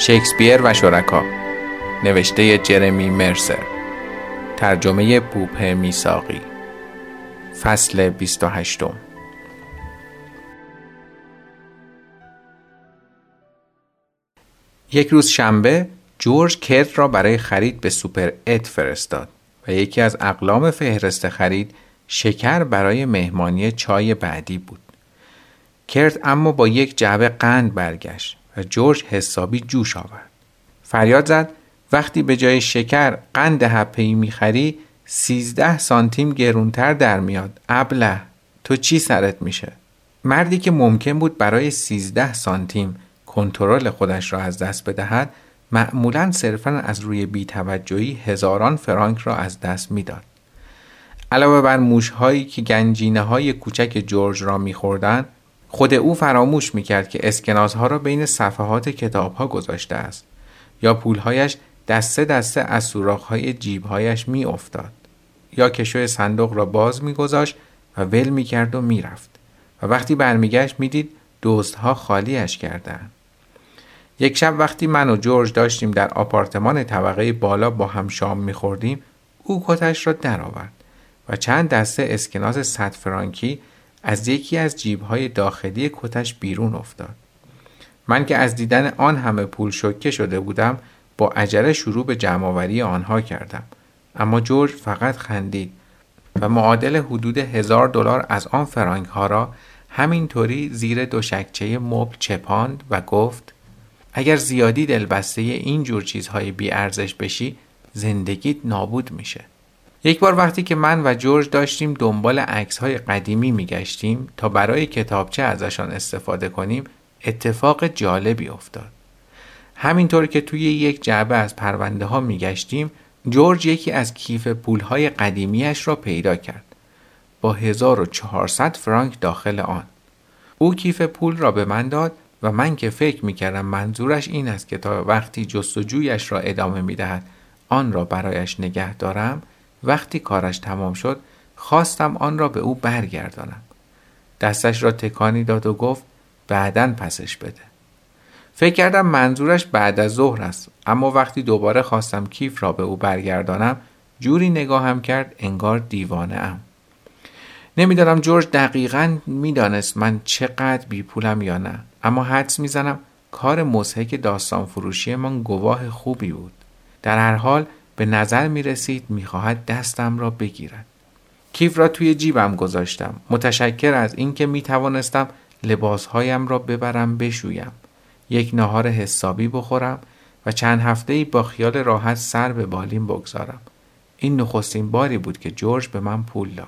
شکسپیر و شرکا، نوشته جرمی مرسر، ترجمه بوبه میساقی، فصل 28. یک روز شنبه جورج کرت را برای خرید به سوپر ات فرستاد و یکی از اقلام فهرست خرید شکر برای مهمانی چای بعدی بود. کرت اما با یک جعبه قند برگشت و جورج حسابی جوش آورد. فریاد زد وقتی به جای شکر قند هپه‌ای می‌خری 13 سانتیم گرونتر در میاد. ابله، تو چی سرت میشه؟ مردی که ممکن بود برای 13 سانتیم کنترل خودش را از دست بدهد، معمولاً صرفاً از روی بی‌توجهی هزاران فرانک را از دست میداد. علاوه بر موش‌هایی که گنجینه‌های کوچک جورج را می‌خوردند، خود او فراموش می‌کرد که اسکناس‌ها را بین صفحات کتاب‌ها گذاشته است یا پول‌هایش دسته دسته از سوراخ‌های جیب‌هایش می‌افتاد یا کشوی صندوق را باز می‌گذاشت و ول می‌کرد و می‌رفت و وقتی برمیگشت می‌دید دزدها خالیش کردند. یک شب وقتی من و جورج داشتیم در آپارتمان طبقه بالا با هم شام می‌خوردیم، او کتش را درآورد و چند دسته اسکناس 100 فرانکی از یکی از جیب‌های داخلی کتش بیرون افتاد. من که از دیدن آن همه پول شوکه شده بودم، با عجله شروع به جمع‌آوری آنها کردم، اما جورج فقط خندید و معادل حدود $1000 از آن فرانک‌ها را همینطوری زیر دوشکچه مبل چپاند و گفت: اگر زیادی دلبسته این جور چیزهای بی ارزش بشی، زندگیت نابود میشه. یک بار وقتی که من و جورج داشتیم دنبال عکس‌های قدیمی می‌گشتیم تا برای کتابچه ازشان استفاده کنیم، اتفاق جالبی افتاد. همینطور که توی یک جعبه از پرونده‌ها می‌گشتیم، جورج یکی از کیف پول‌های قدیمیش را پیدا کرد با 1400 فرانک داخل آن. او کیف پول را به من داد و من که فکر می‌کردم منظورش این است که تا وقتی جستجویش را ادامه می‌دهد آن را برایش نگه دارم، وقتی کارش تمام شد خواستم آن را به او برگردانم. دستش را تکانی داد و گفت بعداً پسش بده. فکر کردم منظورش بعد از ظهر است، اما وقتی دوباره خواستم کیف را به او برگردانم جوری نگاهم کرد انگار دیوانه‌ام. نمیدانم جورج دقیقاً میدانست من چقدر بی پولم یا نه، اما حدس میزنم کار مضحک داستان فروشی من گواه خوبی بود. در هر حال به نظر می رسید می خواهد دستم را بگیرد. کیف را توی جیبم گذاشتم، متشکر از این که می توانستم لباسهایم را ببرم بشویم، یک ناهار حسابی بخورم و چند هفته‌ای با خیال راحت سر به بالین بگذارم. این نخستین باری بود که جورج به من پول داد.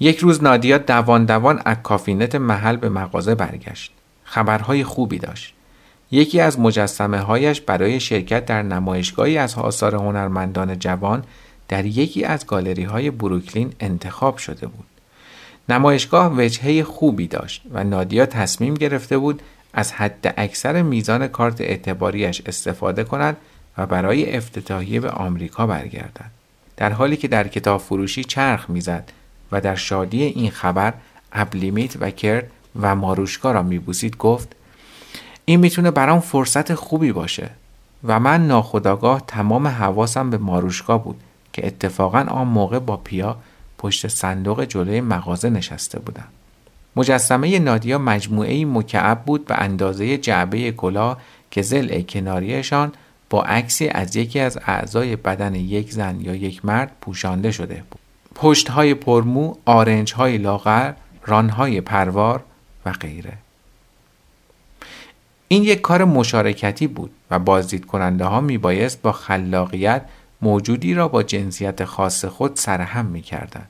یک روز نادیا دوان از کافینت محل به مغازه برگشت. خبرهای خوبی داشت. یکی از مجسمه هایش برای شرکت در نمایشگاهی از آثار هنرمندان جوان در یکی از گالری های بروکلین انتخاب شده بود. نمایشگاه وجهه خوبی داشت و نادیا تصمیم گرفته بود از حد اکثر میزان کارت اعتباریش استفاده کند و برای افتتاحیه به آمریکا برگردد. در حالی که در کتاب فروشی چرخ میزد و در شادی این خبر ابلیمیت و کرد و ماروشکا را میبوسید گفت این میتونه برام فرصت خوبی باشه. و من ناخودآگاه تمام حواسم به ماروشکا بود که اتفاقاً آن موقع با پیا پشت صندوق جلوی مغازه نشسته بودم. مجسمه نادیا مجموعه‌ای مکعب بود به اندازه جعبه کلاه که ضلع کناریشان با عکسی از یکی از اعضای بدن یک زن یا یک مرد پوشانده شده بود. پشت‌های پرمو، آرنج‌های لاغر، ران‌های پروار و غیره. این یک کار مشارکتی بود و بازدیدکننده ها میبایست با خلاقیت موجودی را با جنسیت خاص خود سرهم میکردند.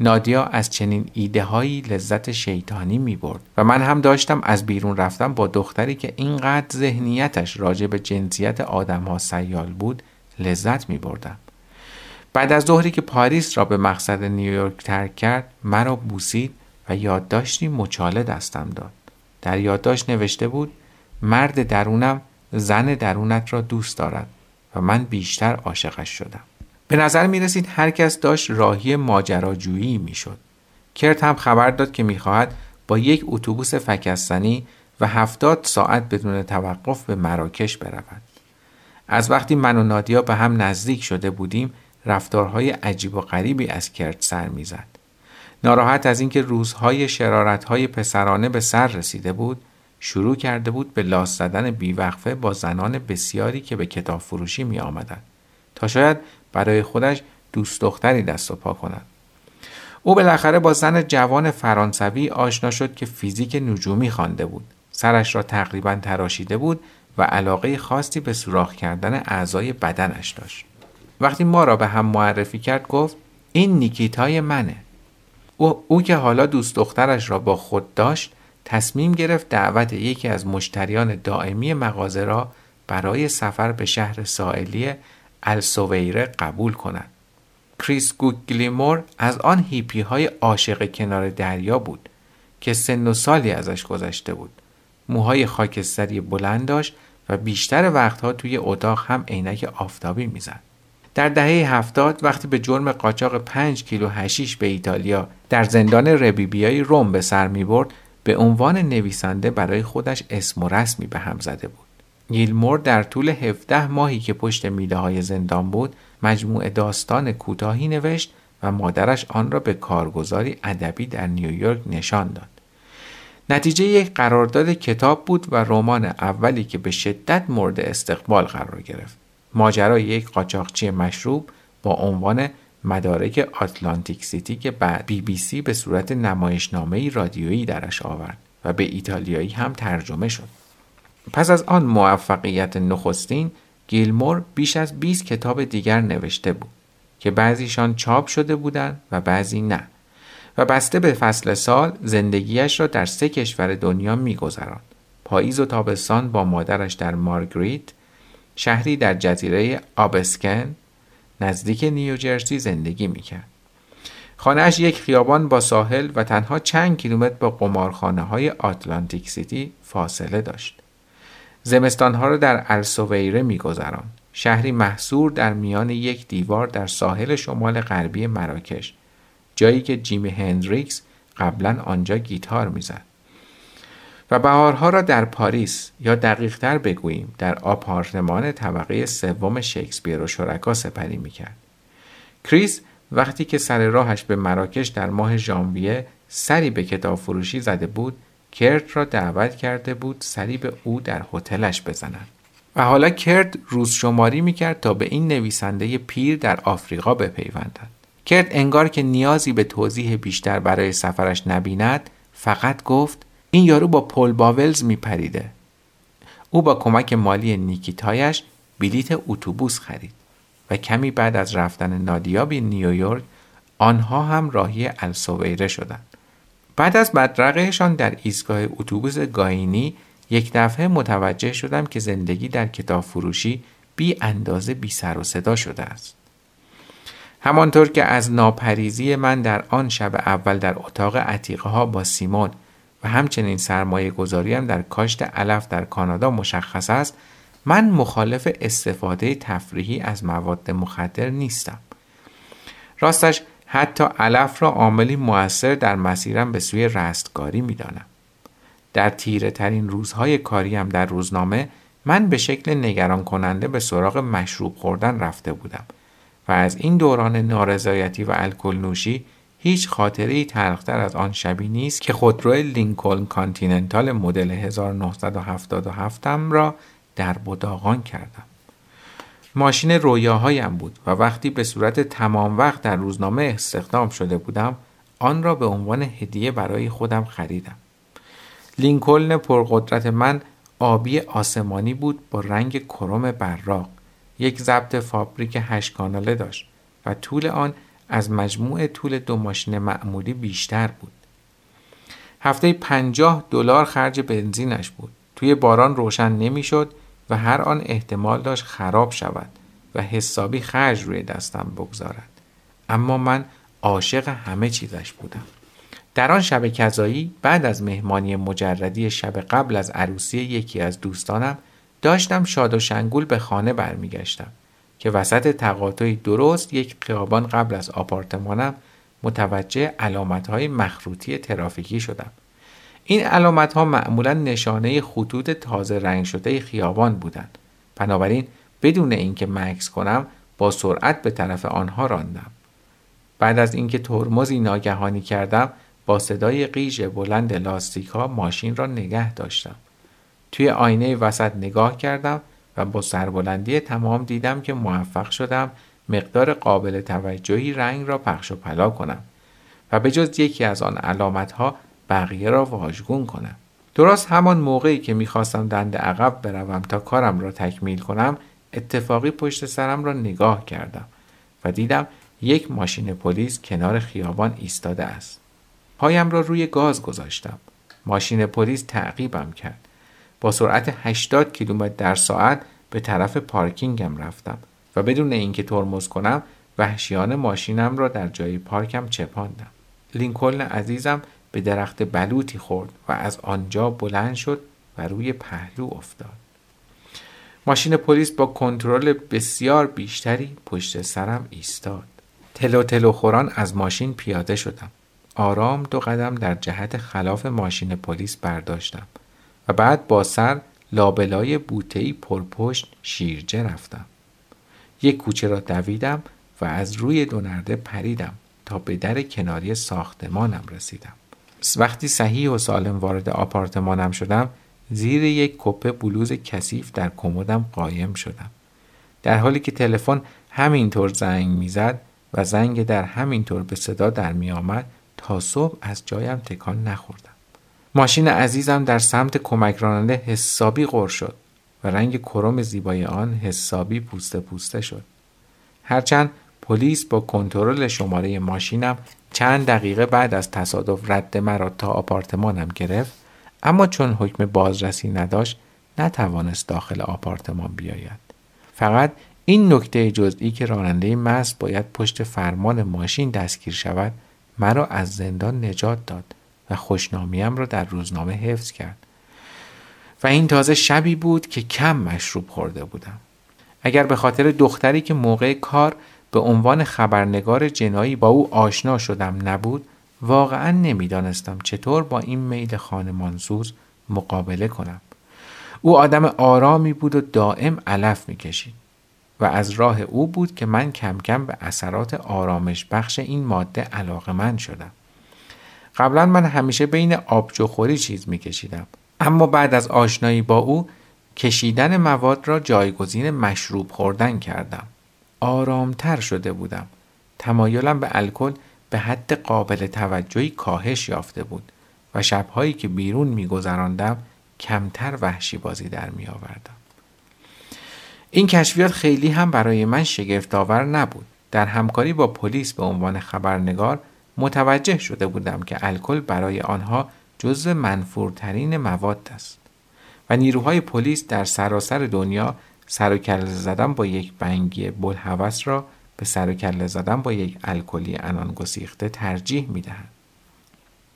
نادیا از چنین ایده هایی لذت شیطانی میبرد و من هم داشتم از بیرون رفتم با دختری که اینقدر ذهنیتش راجع به جنسیت آدم ها سیال بود لذت میبردم. بعد از ظهری که پاریس را به مقصد نیویورک ترک کرد، مرا بوسید و یادداشتی مچاله دستم داد. در یادداشت نوشته بود مرد درونم زن درونت را دوست دارد و من بیشتر عاشقش شدم. به نظر می رسید هر کس داشت راهی ماجراجویی می شد. کرت هم خبر داد که می خواهد با یک اتوبوس فکستنی و 70 ساعت بدون توقف به مراکش برود. از وقتی من و نادیا به هم نزدیک شده بودیم، رفتارهای عجیب و غریبی از کرد سر می زد. ناراحت از اینکه روزهای شرارتهای پسرانه به سر رسیده بود، شروع کرده بود به لاس زدن بیوقفه با زنان بسیاری که به کتاب فروشی می آمدند تا شاید برای خودش دوست دختری دست و پا کند. او بالاخره با زن جوان فرانسوی آشنا شد که فیزیک نجومی خوانده بود، سرش را تقریباً تراشیده بود و علاقه خاصی به سوراخ کردن اعضای بدنش داشت. وقتی ما را به هم معرفی کرد گفت این نیکیتای منه. او که حالا دوست دخترش را با خود داشت، تصمیم گرفت دعوت یکی از مشتریان دائمی مغازه را برای سفر به شهر ساحلی السویره قبول کند. کریس گوگلیمور از آن هیپی های عاشق کنار دریا بود که سن و سالی ازش گذشته بود. موهای خاکستری بلند داشت و بیشتر وقتها توی اتاق هم عینک آفتابی میزد. در دهه 70 وقتی به جرم قاچاق 5 کیلو حشیش به ایتالیا در زندان ربیبیای روم به سر می برد، به عنوان نویسنده برای خودش اسم و رسمی به هم زده بود. گیلمور در طول 17 ماهی که پشت میله های زندان بود، مجموعه داستان کوتاهی نوشت و مادرش آن را به کارگزاری ادبی در نیویورک نشان داد. نتیجه یک قرارداد کتاب بود و رمان اولی که به شدت مورد استقبال قرار گرفت. ماجرای یک قاچاقچی مشروب با عنوان مدارک آتلانتیک سیتی که بعد BBC به صورت نمایشنامه رادیویی درش آورد و به ایتالیایی هم ترجمه شد. پس از آن موفقیت نخستین، گیلمور بیش از 20 کتاب دیگر نوشته بود که بعضیشان چاپ شده بودند و بعضی نه و بسته به فصل سال زندگیش را در 3 کشور دنیا می‌گذراند. پاییز و تابستان با مادرش در مارگریت، شهری در جزیره آبسکن نزدیک نیوجرسی زندگی میکرد. خانهش یک خیابان با ساحل و تنها چند کیلومتر با قمارخانه های آتلانتیک سیتی فاصله داشت. زمستانها را در السویره میگذران، شهری محصور در میان یک دیوار در ساحل شمال غربی مراکش، جایی که جیمی هندریکس قبلا آنجا گیتار میزد. و بهارها را در پاریس، یا دقیق‌تر بگوییم در آپارتمان طبقه 3 شکسپیر و شرکا سپری می‌کرد. کریس وقتی که سر راهش به مراکش در ماه ژانویه سری به کتاب فروشی زده بود، کرت را دعوت کرده بود سری به او در هتلش بزنند. و حالا کرت روزشماری می‌کرد تا به این نویسنده پیر در آفریقا بپیوندد. کرت انگار که نیازی به توضیح بیشتر برای سفرش نبیند، فقط گفت این یارو با پل باولز میپریده. او با کمک مالی نیکیتایش بلیت اتوبوس خرید و کمی بعد از رفتن نادیا به نیویورک، آنها هم راهی السویره شدند. بعد از بدرقهشان در ایستگاه اتوبوس گاینی، یک دفعه متوجه شدم که زندگی در کتاب فروشی بی اندازه بی سر و صدا شده است. همانطور که از ناپریزی من در آن شب اول در اتاق عتیقه ها با سیمون و همچنین سرمایه گذاری هم در کاشت علف در کانادا مشخص است، من مخالف استفاده تفریحی از مواد مخدر نیستم. راستش حتی علف را عاملی مؤثر در مسیرم به سوی رستگاری می دانم. در تیره ترین روزهای کاریم در روزنامه، من به شکل نگران کننده به سراغ مشروب خوردن رفته بودم و از این دوران نارضایتی و الکل نوشی هیچ خاطره‌ای تلختر از آن شبی نیست که خودرو لینکلن کانتیننتال مدل 1977 را در بوداغان کردم. ماشین رویاهایم بود و وقتی به صورت تمام وقت در روزنامه استخدام شده بودم، آن را به عنوان هدیه برای خودم خریدم. لینکلن پرقدرت من آبی آسمانی بود با رنگ کرم براق. یک ضبط فابریک 8 کاناله داشت و طول آن از مجموع طول 2 ماشین معمولی بیشتر بود. هفته 50 دلار خرج بنزینش بود. توی باران روشن نمی شد و هر آن احتمال داشت خراب شود و حسابی خرج روی دستم بگذارد. اما من عاشق همه چیزش بودم. در آن شب کذایی، بعد از مهمانی مجردی شب قبل از عروسی یکی از دوستانم، داشتم شاد و شنگول به خانه برمیگشتم که وسط تقاطعی درست یک خیابان قبل از آپارتمانم متوجه علامت‌های مخروطی ترافیکی شدم. این علامت ها معمولا نشانه خطوط تازه رنگ شده خیابان بودند. بنابراین بدون اینکه مکث کنم با سرعت به طرف آنها راندم. بعد از اینکه ترمزی ناگهانی کردم با صدای قیژ بلند لاستیک ها ماشین را نگه داشتم. توی آینه وسط نگاه کردم و با سربلندی تمام دیدم که موفق شدم مقدار قابل توجهی رنگ را پخش و پلا کنم و به جز یکی از آن علامت ها بقیه را واژگون کنم. درست همان موقعی که میخواستم دنده عقب بروم تا کارم را تکمیل کنم، اتفاقی پشت سرم را نگاه کردم و دیدم یک ماشین پلیس کنار خیابان ایستاده است. پایم را روی گاز گذاشتم. ماشین پلیس تعقیبم کرد. با سرعت 80 کیلومتر در ساعت به طرف پارکینگم رفتم و بدون اینکه ترمز کنم وحشیانه ماشینم را در جای پارکم چپاندم. لینکلن عزیزم به درخت بلوطی خورد و از آنجا بلند شد و روی پهلو افتاد. ماشین پلیس با کنترل بسیار بیشتری پشت سرم ایستاد. تلو تلو خوران از ماشین پیاده شدم. آرام دو قدم در جهت خلاف ماشین پلیس برداشتم و بعد با سر لابلای بوته‌ای پرپشت شیرجه رفتم. یک کوچه را دویدم و از روی دو نرده پریدم تا به در کناری ساختمانم رسیدم. وقتی صحیح و سالم وارد آپارتمانم شدم، زیر یک کپه بلوز کثیف در کمدم قایم شدم. در حالی که تلفن همینطور زنگ میزد و زنگ در همینطور به صدا در می آمد، تا صبح از جایم تکان نخوردم. ماشین عزیزم در سمت کمک راننده حسابی غر شد و رنگ کرم زیبای آن حسابی پوسته پوسته شد. هرچند پلیس با کنترل شماره ماشینم چند دقیقه بعد از تصادف رد مرا تا آپارتمانم گرفت، اما چون حکم بازرسی نداشت نتوانست داخل آپارتمان بیاید. فقط این نکته جزئی که راننده مست باید پشت فرمان ماشین دستگیر شود مرا از زندان نجات داد و خوشنامیم را در روزنامه حفظ کرد و این تازه شبی بود که کم مشروب خورده بودم. اگر به خاطر دختری که موقع کار به عنوان خبرنگار جنایی با او آشنا شدم نبود، واقعا نمیدانستم چطور با این میل خانمانسوز مقابله کنم. او آدم آرامی بود و دائم علف میکشید و از راه او بود که من کم کم به اثرات آرامش بخش این ماده علاقه‌مند شدم. قبلا من همیشه بین آبجوخوری چیز میکشیدم، اما بعد از آشنایی با او کشیدن مواد را جایگزین مشروب خوردن کردم. آرامتر شده بودم. تمایلم به الکل به حد قابل توجهی کاهش یافته بود و شب‌هایی که بیرون می‌گذراندم کمتر وحشی بازی در می‌آوردم. این کشفیات خیلی هم برای من شگفت‌آور نبود. در همکاری با پلیس به عنوان خبرنگار متوجه شده بودم که الکل برای آنها جزو منفورترین مواد است و نیروهای پلیس در سراسر دنیا سر و کله زدن با یک بنگی بلهوس را به سر و کله زدن با یک الکلی عنان گسیخته ترجیح می‌دهند.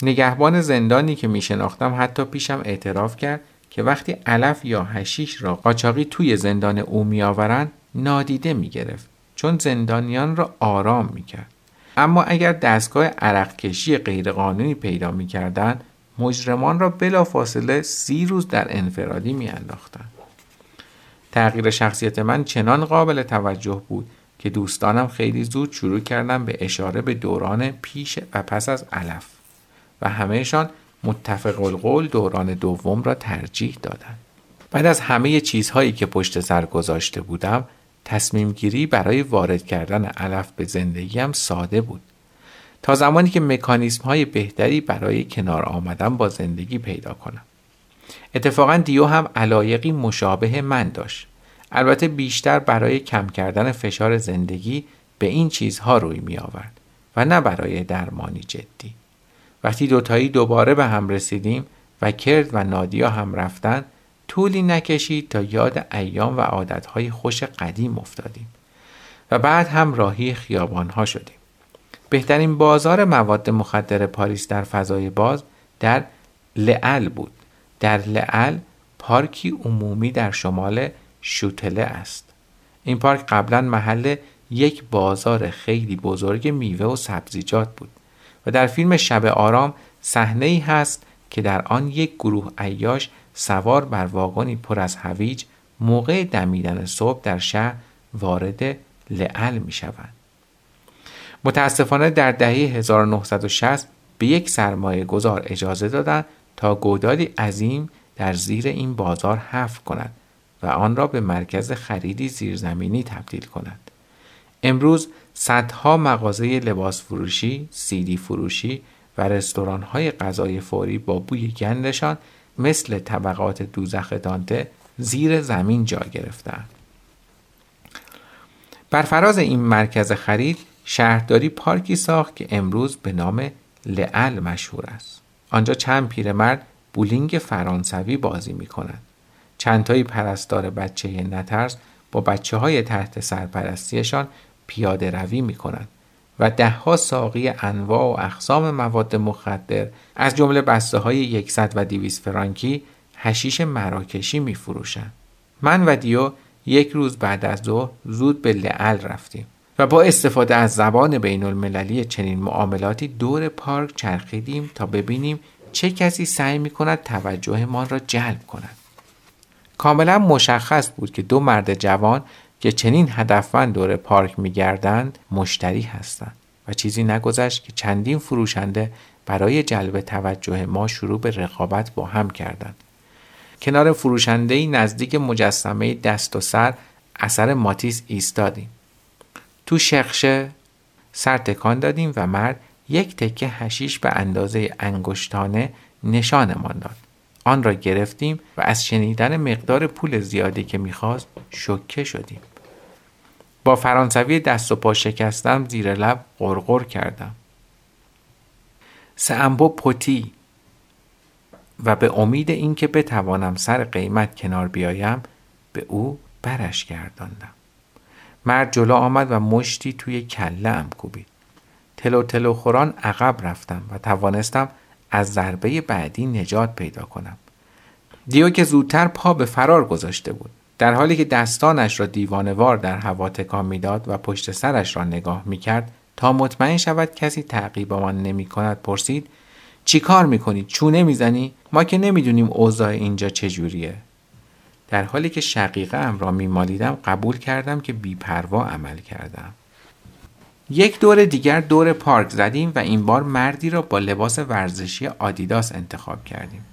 نگهبان زندانی که می‌شناختم حتی پیشم اعتراف کرد که وقتی علف یا حشیش را قاچاقی توی زندان او می‌آورند نادیده می‌گرفت، چون زندانیان را آرام می‌کرد. اما اگر دستگاه عرق کشی غیرقانونی پیدا می‌کردند، مجرمان را بلافاصله 30 روز در انفرادی می‌انداختند. تغییر شخصیت من چنان قابل توجه بود که دوستانم خیلی زود شروع کردن به اشاره به دوران پیش و پس از علف و همهشان متفق القول دوران دوم را ترجیح دادند. بعد از همه چیزهایی که پشت سر گذاشته بودم، تصمیم گیری برای وارد کردن علف به زندگیم ساده بود. تا زمانی که مکانیزم‌های بهتری برای کنار آمدن با زندگی پیدا کنم. اتفاقا دیو هم علایقی مشابه من داشت. البته بیشتر برای کم کردن فشار زندگی به این چیزها روی می آورد و نه برای درمانی جدی. وقتی دوتایی دوباره به هم رسیدیم و کرد و نادیا هم رفتن، طولی نکشید تا یاد ایام و عادتهای خوش قدیم افتادیم و بعد هم راهی خیابانها شدیم. بهترین بازار مواد مخدر پاریس در فضای باز در لعل بود. در لعل پارکی عمومی در شمال شوتله است. این پارک قبلا محل یک بازار خیلی بزرگ میوه و سبزیجات بود و در فیلم شب آرام صحنه‌ای هست که در آن یک گروه عیاش سوار بر واگنی پر از هویج موقع دمیدن صبح در شهر وارد لعل می شوند. متاسفانه در دهه 1960 به یک سرمایه گذار اجازه دادند تا گودالی عظیم در زیر این بازار حفر کند و آن را به مرکز خریدی زیرزمینی تبدیل کند. امروز صدها مغازه لباس فروشی، سیدی فروشی و رستوران‌های غذای فوری با بوی گندشان مثل طبقات دوزخ دانته زیر زمین جا گرفتند. بر فراز این مرکز خرید شهرداری پارکی ساخت که امروز به نام لعل مشهور است. آنجا چند پیرمرد بولینگ فرانسوی بازی می‌کنند. چند تایی پرستار بچه نترس با بچه‌های تحت سرپرستیشان پیاده روی می‌کنند و ده‌ها ساقی انواع و اقسام مواد مخدر از جمله بسته‌های 100 و 200 فرانکی حشیش مراکشی می‌فروشند. من و دیو یک روز بعد از ظهر زود به لعل رفتیم و با استفاده از زبان بین‌المللی چنین معاملاتی دور پارک چرخیدیم تا ببینیم چه کسی سعی می‌کند توجه ما را جلب کند. کاملا مشخص بود که دو مرد جوان که چنین هدفمند دور پارک می‌گردند مشتری هستند و چیزی نگذشت که چندین فروشنده برای جلب توجه ما شروع به رقابت با هم کردند. کنار فروشنده‌ای نزدیک مجسمه دست و سر اثر ماتیس ایستادیم. تو شخشه سر تکان دادیم و مرد یک تکه حشیش به اندازه انگشتانه نشانمان داد. آن را گرفتیم و از شنیدن مقدار پول زیادی که می‌خواست شوکه شدیم. با فرانسوی دست و پا شکستم زیر لب غرغر کردم. سامبو پوتی و به امید اینکه بتوانم سر قیمت کنار بیایم به او برش گرداندم. مرد جلو آمد و مشتی توی کله‌ام کوبید. تلو تلو خوران عقب رفتم و توانستم از ضربه بعدی نجات پیدا کنم. دیو که زودتر پا به فرار گذاشته بود، در حالی که دستانش را دیوانه‌وار در هوا تکان می‌داد و پشت سرش را نگاه می‌کرد تا مطمئن شود کسی تعقیبمان نمی‌کند، پرسید: چی کار می‌کنی؟ چونه می‌زنی؟ ما که نمی‌دونیم اوضاع اینجا چجوریه. در حالی که شقیقه‌ام را می‌مالیدم قبول کردم که بی‌پروا عمل کردم. یک دور دیگر دور پارک زدیم و این بار مردی را با لباس ورزشی آدیداس انتخاب کردیم.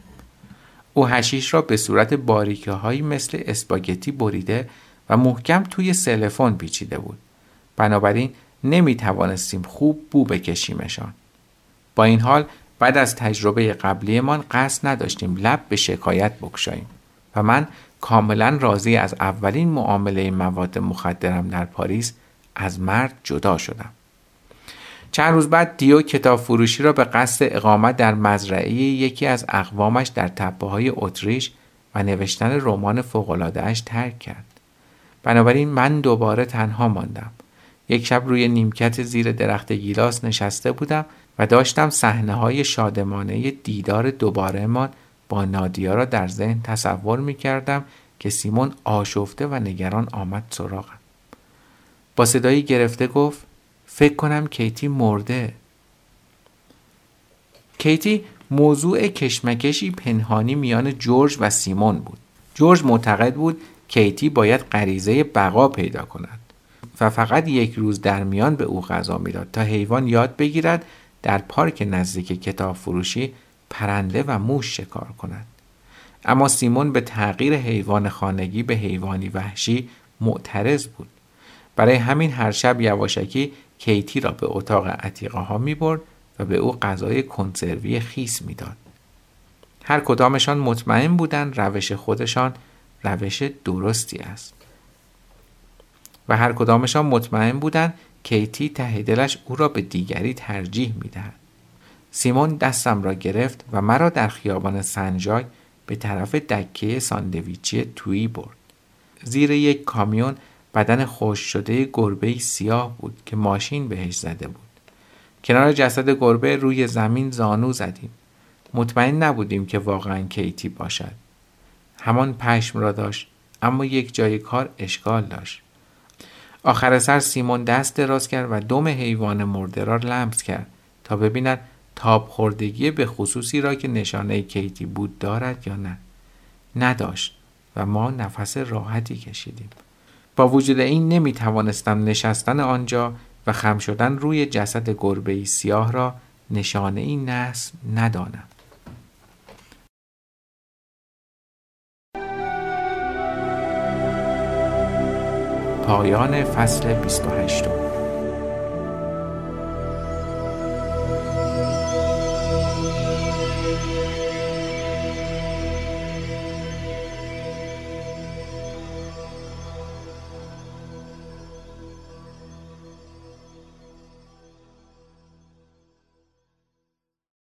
او حشیش را به صورت باریکه‌هایی مثل اسپاگتی بریده و محکم توی سلفون پیچیده بود. بنابراین نمی‌توانستیم خوب بو بکشیمشان. با این حال بعد از تجربه قبلیمان قصد نداشتیم لب به شکایت بکشاییم و من کاملا راضی از اولین معامله مواد مخدرم در پاریس از مرد جدا شدم. چند روز بعد دیو کتاب فروشی را به قصد اقامت در مزرعه یکی از اقوامش در تپه‌های اتریش و نوشتن رمان فوق‌العاده‌اش ترک کرد. بنابراین من دوباره تنها ماندم. یک شب روی نیمکت زیر درخت گیلاس نشسته بودم و داشتم صحنه‌های شادمانه دیدار دوباره‌مان با نادیا را در ذهن تصور می‌کردم که سیمون آشفته و نگران آمد سراغم. با صدایی گرفته گفت: فکر کنم کیتی مرده. کیتی موضوع کشمکشی پنهانی میان جورج و سیمون بود. جورج معتقد بود کیتی باید غریزه بقا پیدا کند و فقط یک روز در میان به او غذا میداد تا حیوان یاد بگیرد در پارک نزدیک کتاب فروشی پرنده و موش شکار کند. اما سیمون به تغییر حیوان خانگی به حیوانی وحشی معترض بود. برای همین هر شب یواشکی کیتی را به اتاق عتیقه ها می برد و به او غذای کنسروی خیس می داد. هر کدامشان مطمئن بودند روش خودشان روش درستی است و هر کدامشان مطمئن بودند کیتی ته دلش او را به دیگری ترجیح می دهد. سیمون دستم را گرفت و مرا در خیابان سنجاک به طرف دکه ساندویچی تویی برد. زیر یک کامیون بدن خشک شده گربه‌ای سیاه بود که ماشین بهش زده بود. کنار جسد گربه روی زمین زانو زدیم. مطمئن نبودیم که واقعاً کیتی باشد. همان پشم را داشت، اما یک جای کار اشکال داشت. آخر سر سیمون دست دراز کرد و دم حیوان مرده را لمس کرد تا ببیند تاب خوردگی به خصوصی را که نشانه کیتی بود دارد یا نه؟ نداشت و ما نفس راحتی کشیدیم. با وجود این نمی توانستم نشستن آنجا و خم شدن روی جسد گربه‌ای سیاه را نشانه این نسل ندانم. پایان فصل 28.